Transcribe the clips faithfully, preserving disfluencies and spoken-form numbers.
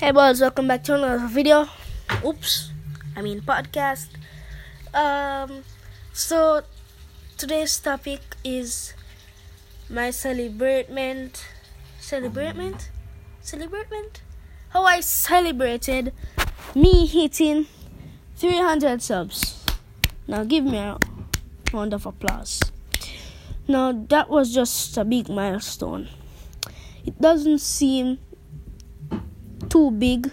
Hey boys, welcome back to another video. Oops, I mean podcast. Um, so today's topic is my celebratment, celebratment, celebratment. How I celebrated me hitting three hundred subs. Now give me a round of applause. Now that was just a big milestone. It doesn't seem too big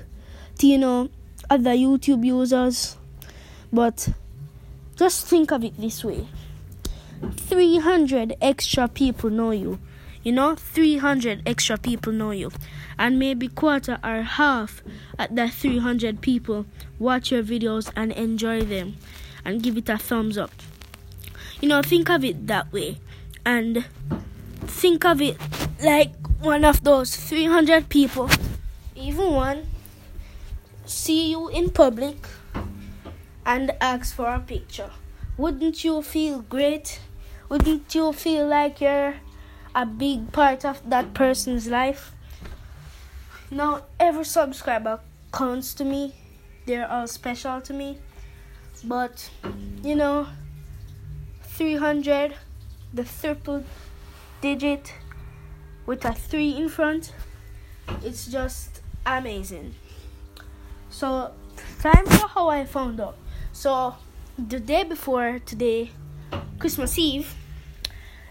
to, you know, other YouTube users, but just think of it this way: three hundred extra people know you, you know, three hundred extra people know you, and maybe quarter or half at that three hundred people watch your videos and enjoy them and give it a thumbs up. You know, think of it that way, and think of it like one of those three hundred people. Even one, see you in public and ask for a picture. Wouldn't you feel great? Wouldn't you feel like you're a big part of that person's life? Now, every subscriber counts to me. They're all special to me. But, you know, three hundred, the triple digit with a three in front, it's just amazing. So time for how I found out. So the day before today, Christmas Eve,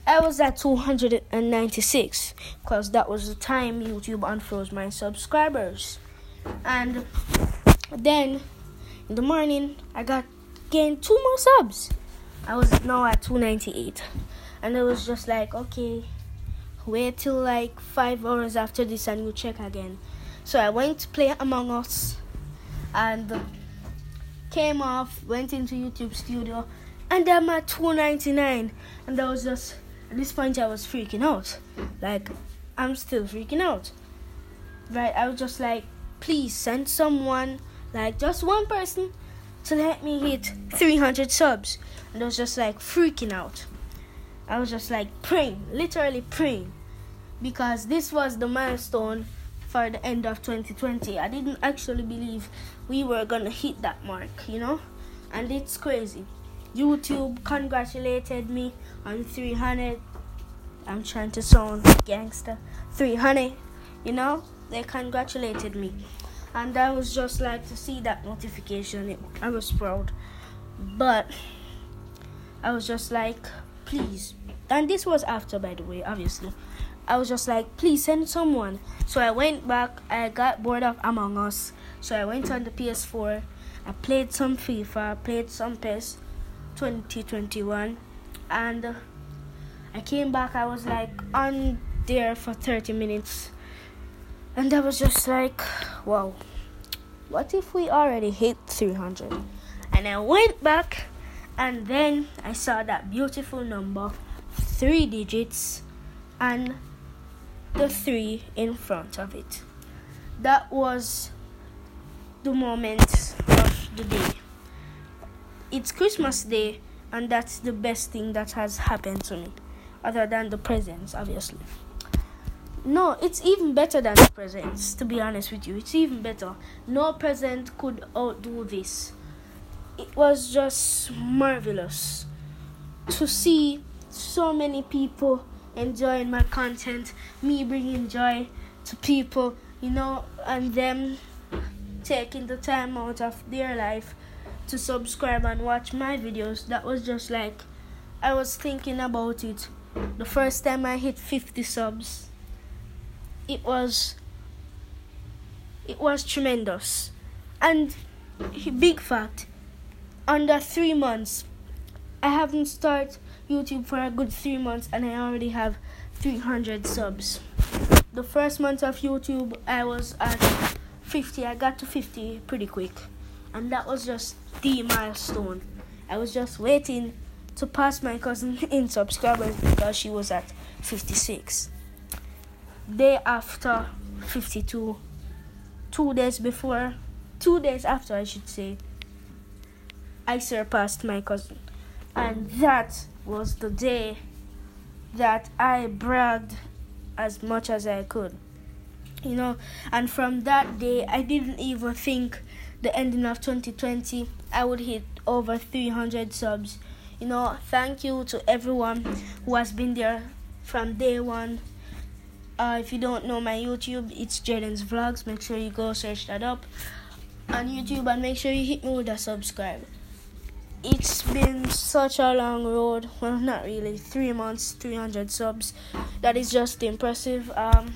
I was at two hundred ninety-six, because that was the time YouTube unfroze my subscribers. And then in the morning I got gained two more subs. I was now at two ninety-eight, and it was just like, okay, wait till like five hours after this and you check again. So I went to play Among Us and came off, went into YouTube Studio, and I'm at two ninety-nine. And I was just, at this point I was freaking out. Like, I'm still freaking out. Right, I was just like, please send someone, like just one person, to let me hit three hundred subs. And I was just like freaking out. I was just like praying, literally praying, because this was the milestone for the end of twenty twenty. I didn't actually believe we were gonna hit that mark, you know, and it's crazy. YouTube congratulated me on three hundred. I'm trying to sound gangster. three hundred, you know, they congratulated me, and I was just like, to see that notification, it, I was proud, but I was just like, please. And this was after, by the way, obviously. I was just like, please send someone. So I went back. I got bored of Among Us. So I went on the P S four. I played some FIFA. Played some PES twenty twenty-one. And I came back. I was like on there for thirty minutes. And I was just like, wow. What if we already hit three hundred? And I went back. And then I saw that beautiful number, three digits, and the three in front of it. That was the moment of the day. It's Christmas Day, and that's the best thing that has happened to me, other than the presents, obviously. No, it's even better than the presents, to be honest with you. It's even better. No present could outdo this. It was just marvelous to see so many people enjoying my content, me bringing joy to people, you know, and them taking the time out of their life to subscribe and watch my videos. That was just like, I was thinking about it. The first time I hit fifty subs, it was, it was tremendous. And big fact, under three months, I haven't started YouTube for a good three months, and I already have three hundred subs. The first month of YouTube, I was at fifty. I got to fifty pretty quick, and that was just the milestone. I was just waiting to pass my cousin in subscribers, because she was at fifty-six. Day after, fifty-two. Two days before, two days after, I should say, I surpassed my cousin, and that was the day that I bragged as much as I could. you know. And from that day, I didn't even think the ending of twenty twenty, I would hit over three hundred subs. You know, thank you to everyone who has been there from day one. Uh, if you don't know my YouTube, it's Jaden's Vlogs. Make sure you go search that up on YouTube, and make sure you hit me with a subscribe. It's been such a long road. Well, not really. Three months, three hundred subs. That is just impressive. Um,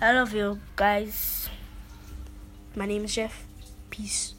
I love you guys. My name is Jeff. Peace.